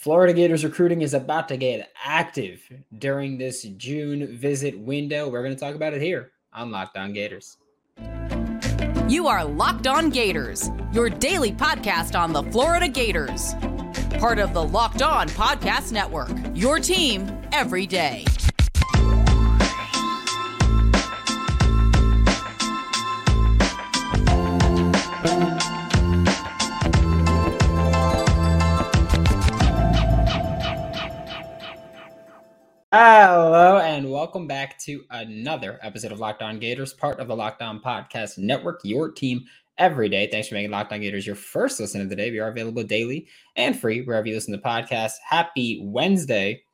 Florida Gators recruiting is about to get active during this June visit window. We're going to talk about it here on Locked On Gators. You are Locked On Gators, your daily podcast on the Florida Gators. Part of the Locked On Podcast Network, your team every day. Hello and welcome back to another episode of Locked On Gators, part of the Locked On Podcast Network, your team every day. Thanks for making Locked On Gators your first listen of the day. We are available daily and free wherever you listen to podcasts. Happy Wednesday.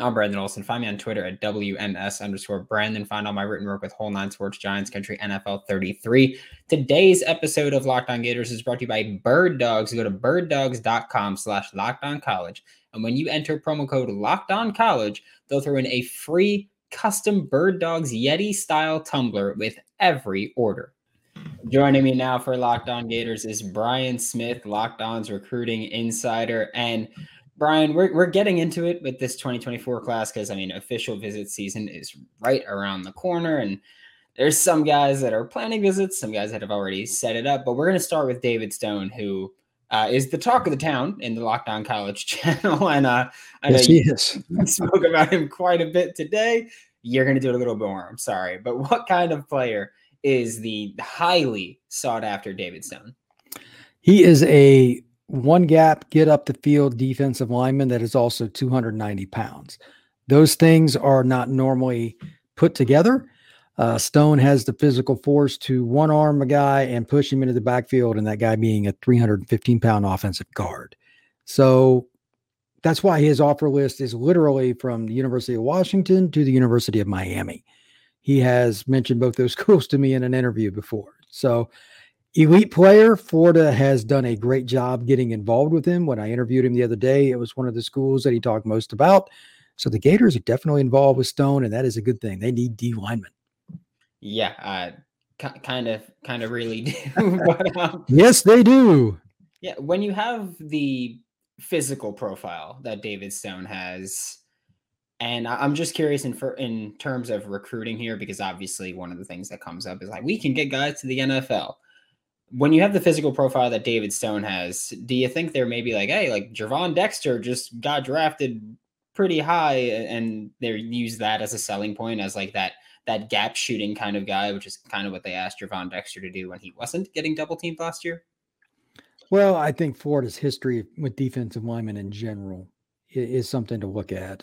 I'm Brandon Olson. Find me on Twitter at WMS_Brandon. Find all my written work with Whole Nine Sports, Giants Country, NFL 33. Today's episode of Locked On Gators is brought to you by Bird Dogs. Go to birddogs.com/LockedOnCollege. And when you enter promo code LockedOnCollege, they'll throw in a free custom Bird Dogs Yeti-style tumbler with every order. Joining me now for Locked On Gators is Brian Smith, Locked On's recruiting insider. And Brian, we're getting into it with this 2024 class because, official visit season is right around the corner. And there's some guys that are planning visits, some guys that have already set it up. But we're going to start with David Stone, who is the talk of the town in the Locked On College channel. And I know you spoke about him quite a bit today. You're going to do it a little bit more. I'm sorry. But what kind of player is the highly sought-after David Stone? He is a one-gap, get-up-the-field defensive lineman that is also 290 pounds. Those things are not normally put together. Stone has the physical force to one-arm a guy and push him into the backfield, and that guy being a 315-pound offensive guard. So that's why his offer list is literally from the University of Washington to the University of Miami. He has mentioned both those schools to me in an interview before. So elite player, Florida has done a great job getting involved with him. When I interviewed him the other day, it was one of the schools that he talked most about. So the Gators are definitely involved with Stone, and that is a good thing. They need D linemen. Yeah, kind of really do. But, yes, they do. Yeah, when you have the physical profile that David Stone has, and I'm just curious in terms of recruiting here, because obviously one of the things that comes up is like, we can get guys to the NFL. When you have the physical profile that David Stone has, do you think they're maybe like, hey, like Javon Dexter just got drafted pretty high, and they use that as a selling point, as like that gap shooting kind of guy, which is kind of what they asked Javon Dexter to do when he wasn't getting double teamed last year? Well, I think Florida's history with defensive linemen in general is something to look at.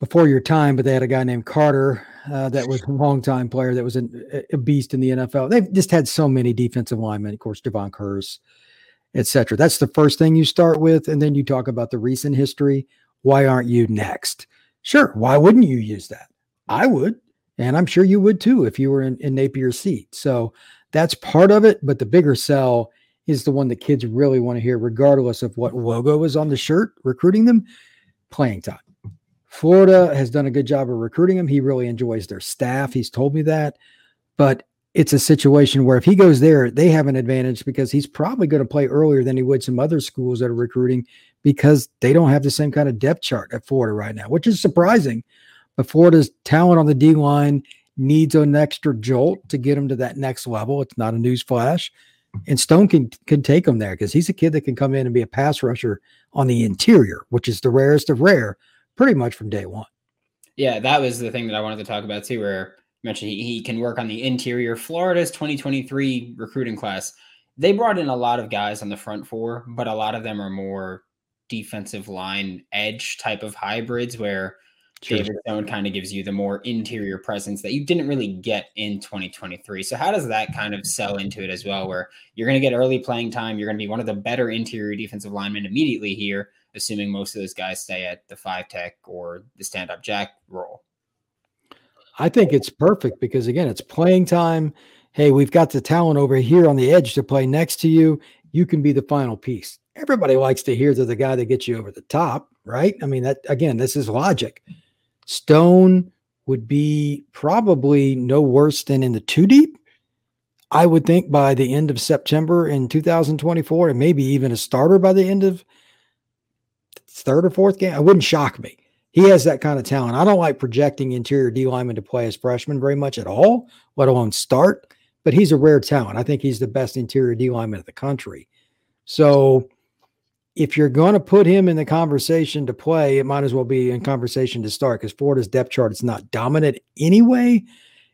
Before your time, but they had a guy named Carter that was a longtime player that was a beast in the NFL. They've just had so many defensive linemen, of course, Javon Kurz, et cetera. That's the first thing you start with, and then you talk about the recent history. Why aren't you next? Sure, why wouldn't you use that? I would, and I'm sure you would too if you were in Napier's seat. So that's part of it, but the bigger sell is the one that kids really want to hear, regardless of what logo is on the shirt recruiting them, playing time. Florida has done a good job of recruiting him. He really enjoys their staff. He's told me that. But it's a situation where if he goes there, they have an advantage because he's probably going to play earlier than he would some other schools that are recruiting because they don't have the same kind of depth chart at Florida right now, which is surprising. But Florida's talent on the D-line needs an extra jolt to get him to that next level. It's not a newsflash. And Stone can take him there because he's a kid that can come in and be a pass rusher on the interior, which is the rarest of rare. Pretty much from day one. Yeah, that was the thing that I wanted to talk about too, where you mentioned he can work on the interior. Florida's 2023 recruiting class, they brought in a lot of guys on the front four, but a lot of them are more defensive line edge type of hybrids where David Stone kind of gives you the more interior presence that you didn't really get in 2023. So how does that kind of sell into it as well, where you're going to get early playing time, you're going to be one of the better interior defensive linemen immediately here, assuming most of those guys stay at the 5-tech or the stand-up jack role? I think it's perfect because, again, it's playing time. Hey, we've got the talent over here on the edge to play next to you. You can be the final piece. Everybody likes to hear they're the guy that gets you over the top, right? I mean, that again, this is logic. Stone would be probably no worse than in the two deep, I would think, by the end of September in 2024, and maybe even a starter by the end of third or fourth game. It wouldn't shock me. He has that kind of talent. I don't like projecting interior D linemen to play as freshmen very much at all, let alone start, but he's a rare talent. I think he's the best interior D lineman in the country. So if you're going to put him in the conversation to play, it might as well be in conversation to start, because Florida's depth chart is not dominant anyway.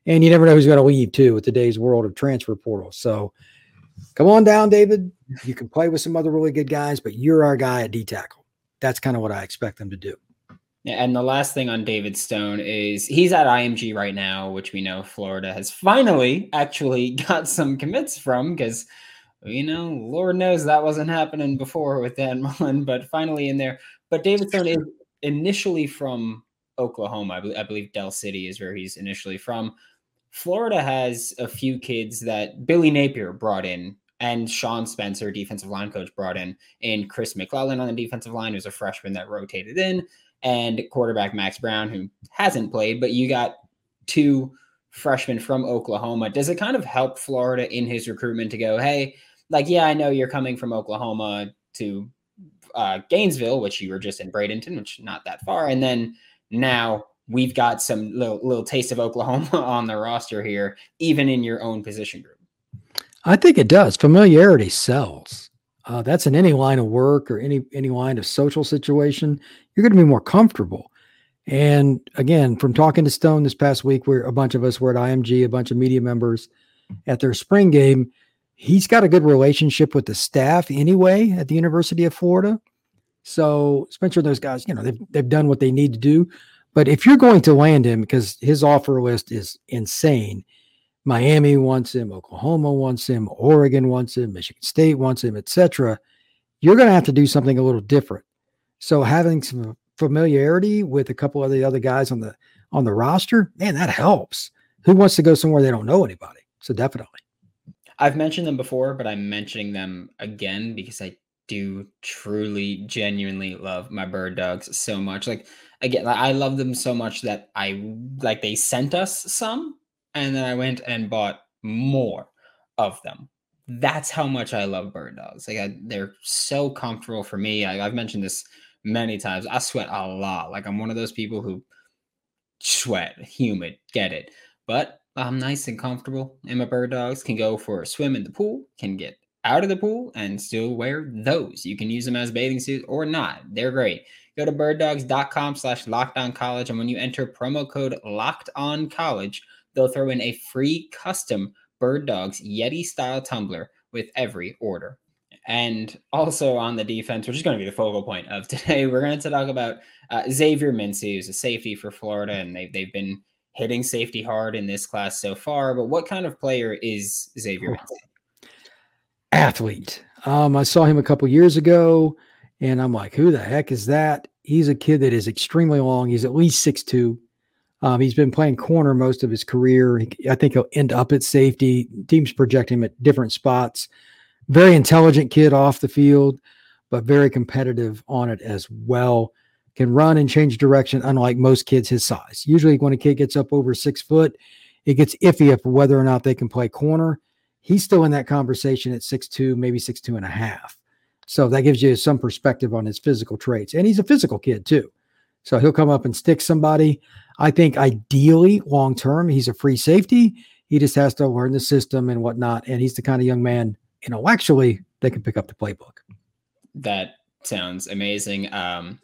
And you never know who's going to leave too with today's world of transfer portal. So come on down, David. You can play with some other really good guys, but you're our guy at D tackle. That's kind of what I expect them to do. And the last thing on David Stone is he's at IMG right now, which we know Florida has finally actually got some commits from, because you know, Lord knows that wasn't happening before with Dan Mullen, but finally in there. But David Stone is initially from Oklahoma. I believe Del City is where he's initially from. Florida has a few kids that Billy Napier brought in, and Sean Spencer, defensive line coach, brought in, and Chris McClellan on the defensive line, who's a freshman that rotated in, and quarterback Max Brown, who hasn't played. But you got two freshmen from Oklahoma. Does it kind of help Florida in his recruitment to go, hey, like, yeah, I know you're coming from Oklahoma to Gainesville, which you were just in Bradenton, which not that far. And then now we've got some little taste of Oklahoma on the roster here, even in your own position group. I think it does. Familiarity sells. That's in any line of work or any line of social situation. You're going to be more comfortable. And again, from talking to Stone this past week, where a bunch of us were at IMG, a bunch of media members at their spring game, he's got a good relationship with the staff anyway at the University of Florida. So Spencer and those guys, you know, they've done what they need to do. But if you're going to land him, because his offer list is insane, Miami wants him, Oklahoma wants him, Oregon wants him, Michigan State wants him, etc. You're going to have to do something a little different. So having some familiarity with a couple of the other guys on the roster, man, that helps. Who wants to go somewhere they don't know anybody? So definitely. I've mentioned them before, but I'm mentioning them again because I do truly, genuinely love my Bird Dogs so much. Like, again, I love them so much that they sent us some, and then I went and bought more of them. That's how much I love Bird Dogs. Like, they're so comfortable for me. I've mentioned this many times. I sweat a lot. Like, I'm one of those people who sweat, humid, get it. But I'm nice and comfortable, and my Bird Dogs can go for a swim in the pool, can get out of the pool, and still wear those. You can use them as bathing suits or not. They're great. Go to birddogs.com/LockedOnCollege, and when you enter promo code LockedOnCollege, they'll throw in a free custom Bird Dogs Yeti-style tumbler with every order. And also on the defense, which is going to be the focal point of today, we're going to talk about Xavier Mincey, who's a safety for Florida, and they've been hitting safety hard in this class so far. But what kind of player is Xavier Mincey? Athlete. I saw him a couple years ago, and I'm like, who the heck is that? He's a kid that is extremely long. He's at least 6'2". He's been playing corner most of his career. I think he'll end up at safety. Teams project him at different spots. Very intelligent kid off the field, but very competitive on it as well. Can run and change direction, unlike most kids his size. Usually when a kid gets up over 6 foot, it gets iffy of whether or not they can play corner. He's still in that conversation at 6'2", maybe 6'2.5". So that gives you some perspective on his physical traits. And he's a physical kid too. So he'll come up and stick somebody. I think ideally long-term, he's a free safety. He just has to learn the system and whatnot. And he's the kind of young man, intellectually, they can pick up the playbook. That sounds amazing.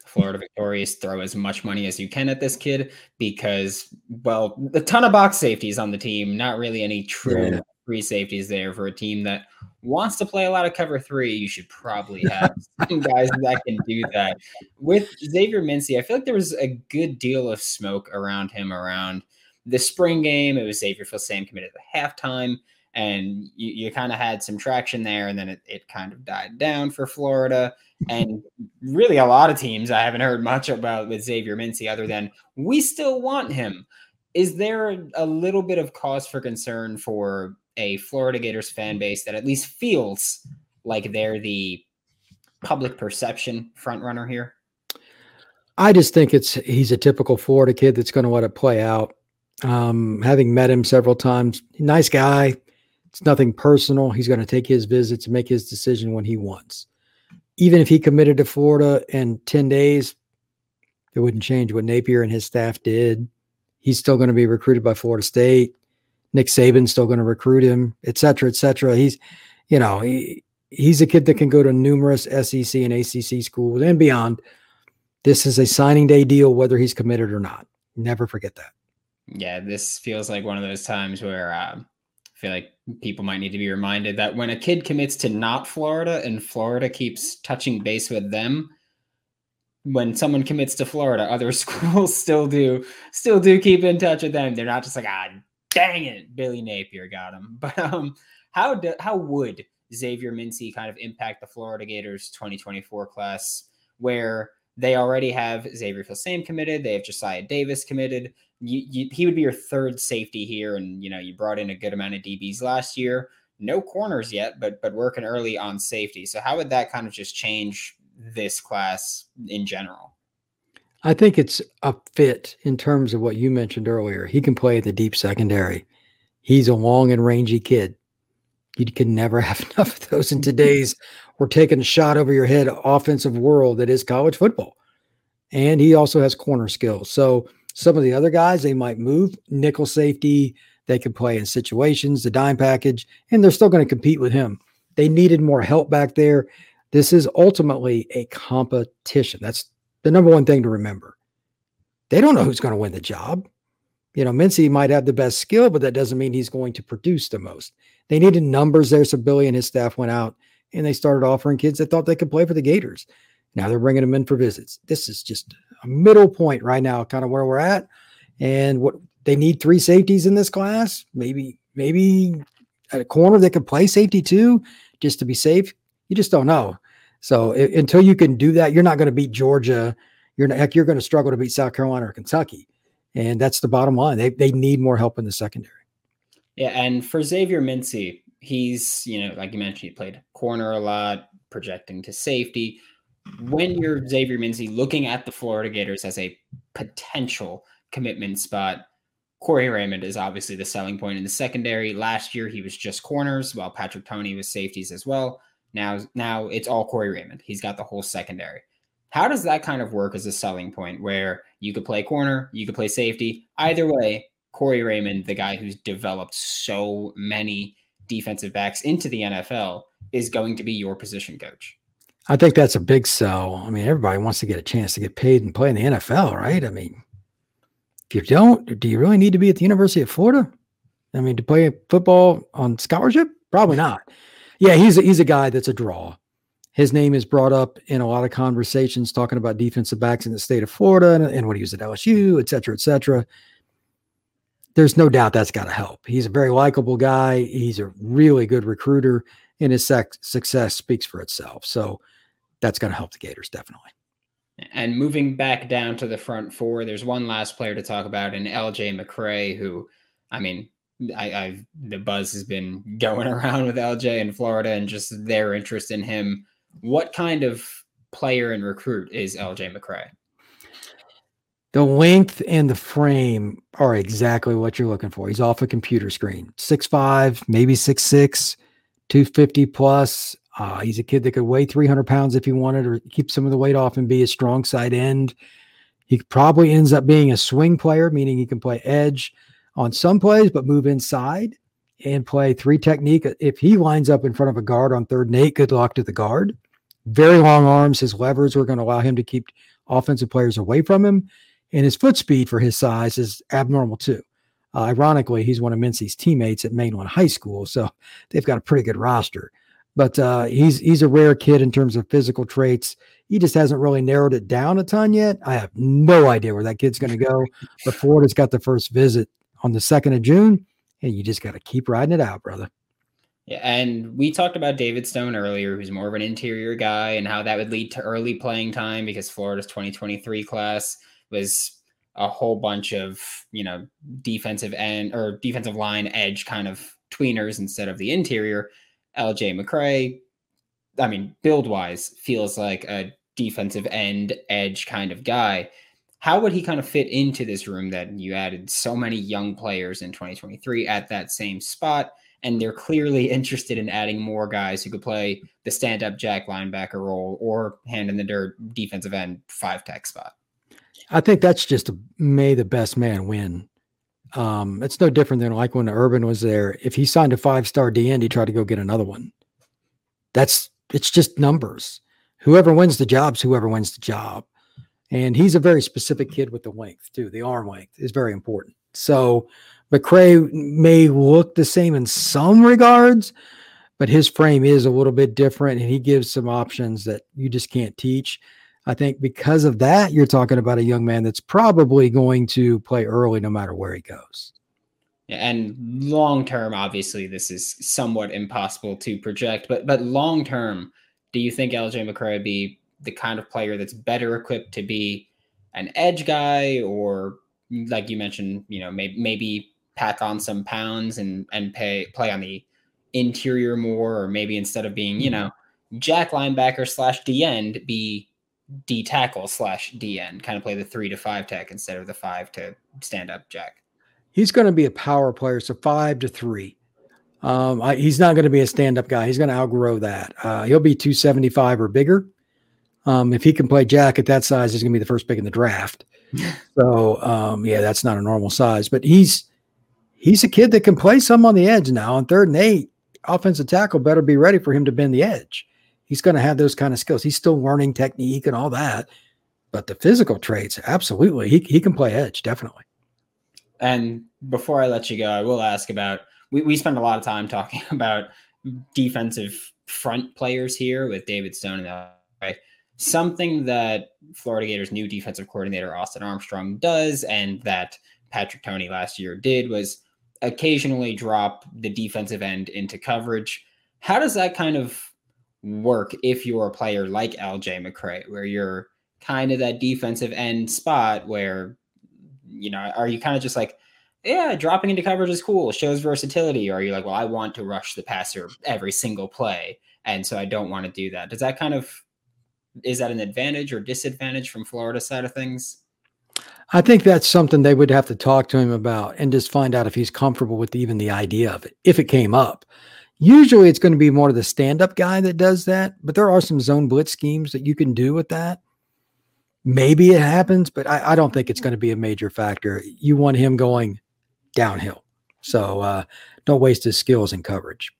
Florida Victorious, throw as much money as you can at this kid because, well, a ton of box safeties on the team, not really any true free safeties there for a team that wants to play a lot of cover three. You should probably have some guys that can do that. With Xavier Mincey, I feel like there was a good deal of smoke around him around the spring game. It was Xavier Filsaime committed at halftime, and you kind of had some traction there, and then it kind of died down for Florida. And really a lot of teams I haven't heard much about with Xavier Mincey other than we still want him. Is there a little bit of cause for concern for a Florida Gators fan base that at least feels like they're the public perception front runner here? I just think he's a typical Florida kid that's going to let it play out. Having met him several times, nice guy. It's nothing personal. He's going to take his visits and make his decision when he wants. even if he committed to Florida in 10 days, it wouldn't change what Napier and his staff did. He's still going to be recruited by Florida State. Nick Saban's still going to recruit him, et cetera, et cetera. He's, you know, he's a kid that can go to numerous SEC and ACC schools and beyond. This is a signing day deal, whether he's committed or not. Never forget that. Yeah, this feels like one of those times where I feel like people might need to be reminded that when a kid commits to not Florida and Florida keeps touching base with them, when someone commits to Florida, other schools still do keep in touch with them. They're not just like, ah, dang it, Billy Napier got him. But how would Xavier Mincey kind of impact the Florida Gators 2024 class, where they already have Xavier Filsaime committed, they have Josiah Davis committed. He would be your third safety here, and you know you brought in a good amount of DBs last year. No corners yet, but working early on safety. So how would that kind of just change this class in general? I think it's a fit in terms of what you mentioned earlier. He can play at the deep secondary. He's a long and rangy kid. You can never have enough of those in today's or taking a shot over your head offensive world that is college football. And he also has corner skills. So some of the other guys, they might move nickel safety. They can play in situations, the dime package, and they're still going to compete with him. They needed more help back there. This is ultimately a competition. That's the number one thing to remember. They don't know who's going to win the job. You know, Mincey might have the best skill, but that doesn't mean he's going to produce the most. They needed numbers there, so Billy and his staff went out and they started offering kids that thought they could play for the Gators. Now they're bringing them in for visits. This is just a middle point right now, kind of where we're at. And what they need, three safeties in this class, maybe at a corner that could play safety too, just to be safe. You just don't know. So until you can do that, you're not going to beat Georgia. You're going to struggle to beat South Carolina or Kentucky. And that's the bottom line. They need more help in the secondary. Yeah, and for Xavier Mincey, he's, you know, like you mentioned, he played corner a lot, projecting to safety. When you're Xavier Mincey looking at the Florida Gators as a potential commitment spot, Corey Raymond is obviously the selling point in the secondary. Last year, he was just corners, while Patrick Toney was safeties as well. Now it's all Corey Raymond. He's got the whole secondary. How does that kind of work as a selling point where you could play corner, you could play safety? Either way, Corey Raymond, the guy who's developed so many defensive backs into the NFL, is going to be your position coach. I think that's a big sell. I mean, everybody wants to get a chance to get paid and play in the NFL, right? I mean, if you don't, do you really need to be at the University of Florida? I mean, to play football on scholarship? Probably not. Yeah, he's a guy that's a draw. His name is brought up in a lot of conversations talking about defensive backs in the state of Florida and when he was at LSU, et cetera, et cetera. There's no doubt that's got to help. He's a very likable guy. He's a really good recruiter, and his success speaks for itself. So that's going to help the Gators, definitely. And moving back down to the front four, there's one last player to talk about, and LJ McCray, who, I mean, the buzz has been going around with LJ in Florida and just their interest in him. What kind of player and recruit is LJ McCray? The length and the frame are exactly what you're looking for. He's off a computer screen. 6'5", maybe 6'6", 250 plus. He's a kid that could weigh 300 pounds if he wanted, or keep some of the weight off and be a strong side end. He probably ends up being a swing player, meaning he can play edge on some plays, but move inside and play three technique. If he lines up in front of a guard on 3rd and 8, good luck to the guard. Very long arms. His levers are going to allow him to keep offensive players away from him. And his foot speed for his size is abnormal too. Ironically, he's one of Mincey's teammates at Mainland High School, so they've got a pretty good roster. But he's a rare kid in terms of physical traits. He just hasn't really narrowed it down a ton yet. I have no idea where that kid's going to go, but Florida's got the first visit on the 2nd of June, and you just got to keep riding it out, brother. Yeah, and we talked about David Stone earlier, who's more of an interior guy, and how that would lead to early playing time because Florida's 2023 class was a whole bunch of, you know, defensive end or defensive line edge kind of tweeners instead of the interior. LJ McCray, I mean, build-wise, feels like a defensive end edge kind of guy. How would he kind of fit into this room that you added so many young players in 2023 at that same spot? and they're clearly interested in adding more guys who could play the stand-up jack linebacker role or hand-in-the-dirt defensive end five-tech spot. I think that's just may the best man win. It's no different than like when Urban was there. If he signed a five-star DN, he tried to go get another one. It's just numbers. Whoever wins the job's whoever wins the job. And he's a very specific kid with the length, too. The arm length is very important. So McCray may look the same in some regards, but his frame is a little bit different, and he gives some options that you just can't teach. I think because of that, you're talking about a young man that's probably going to play early no matter where he goes. And long-term, obviously, this is somewhat impossible to project, but long-term, do you think LJ McCray would be the kind of player that's better equipped to be an edge guy, or like you mentioned, you know, maybe pack on some pounds and play on the interior more, or maybe instead of being, you know, jack linebacker slash D end, be D tackle slash D end, kind of play the 3 to 5 tech instead of the 5 to stand up jack. He's going to be a power player. So 5 to 3. He's not going to be a stand up guy. He's going to outgrow that. He'll be 275 or bigger. If he can play jack at that size, he's going to be the first pick in the draft. So, yeah, that's not a normal size, but he's a kid that can play some on the edge now. On 3rd and 8, offensive tackle better be ready for him to bend the edge. He's going to have those kind of skills. He's still learning technique and all that, but the physical traits, absolutely. He can play edge, definitely. And before I let you go, I will ask about, we spend a lot of time talking about defensive front players here with David Stone and that, right? Something that Florida Gators' new defensive coordinator, Austin Armstrong, does, and that Patrick Toney last year did, was occasionally drop the defensive end into coverage. How does that kind of work if you're a player like LJ McCray, where you're kind of that defensive end spot where, you know, are you kind of just like, yeah, dropping into coverage is cool, shows versatility, or are you like, well, I want to rush the passer every single play, and so I don't want to do that? Does that kind of, is that an advantage or disadvantage from Florida's side of things? I think that's something they would have to talk to him about and just find out if he's comfortable with even the idea of it, if it came up. Usually it's going to be more of the stand-up guy that does that, but there are some zone blitz schemes that you can do with that. Maybe it happens, but I don't think it's going to be a major factor. You want him going downhill. So don't waste his skills in coverage.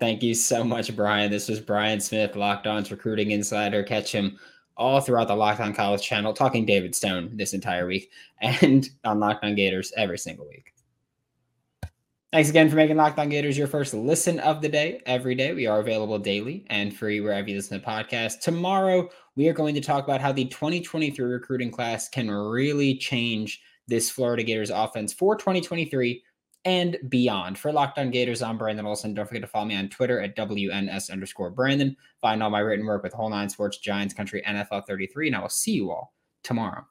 Thank you so much, Brian. This was Brian Smith, Locked On's recruiting insider. Catch him all throughout the Locked On College channel, talking David Stone this entire week, and on Locked On Gators every single week. Thanks again for making Locked On Gators your first listen of the day every day. We are available daily and free wherever you listen to podcasts. Tomorrow, we are going to talk about how the 2023 recruiting class can really change this Florida Gators offense for 2023 and beyond. For Locked On Gators, I'm Brandon Olson. Don't forget to follow me on Twitter at WNS_Brandon. Find all my written work with Whole Nine Sports, Giants Country, NFL 33, and I will see you all tomorrow.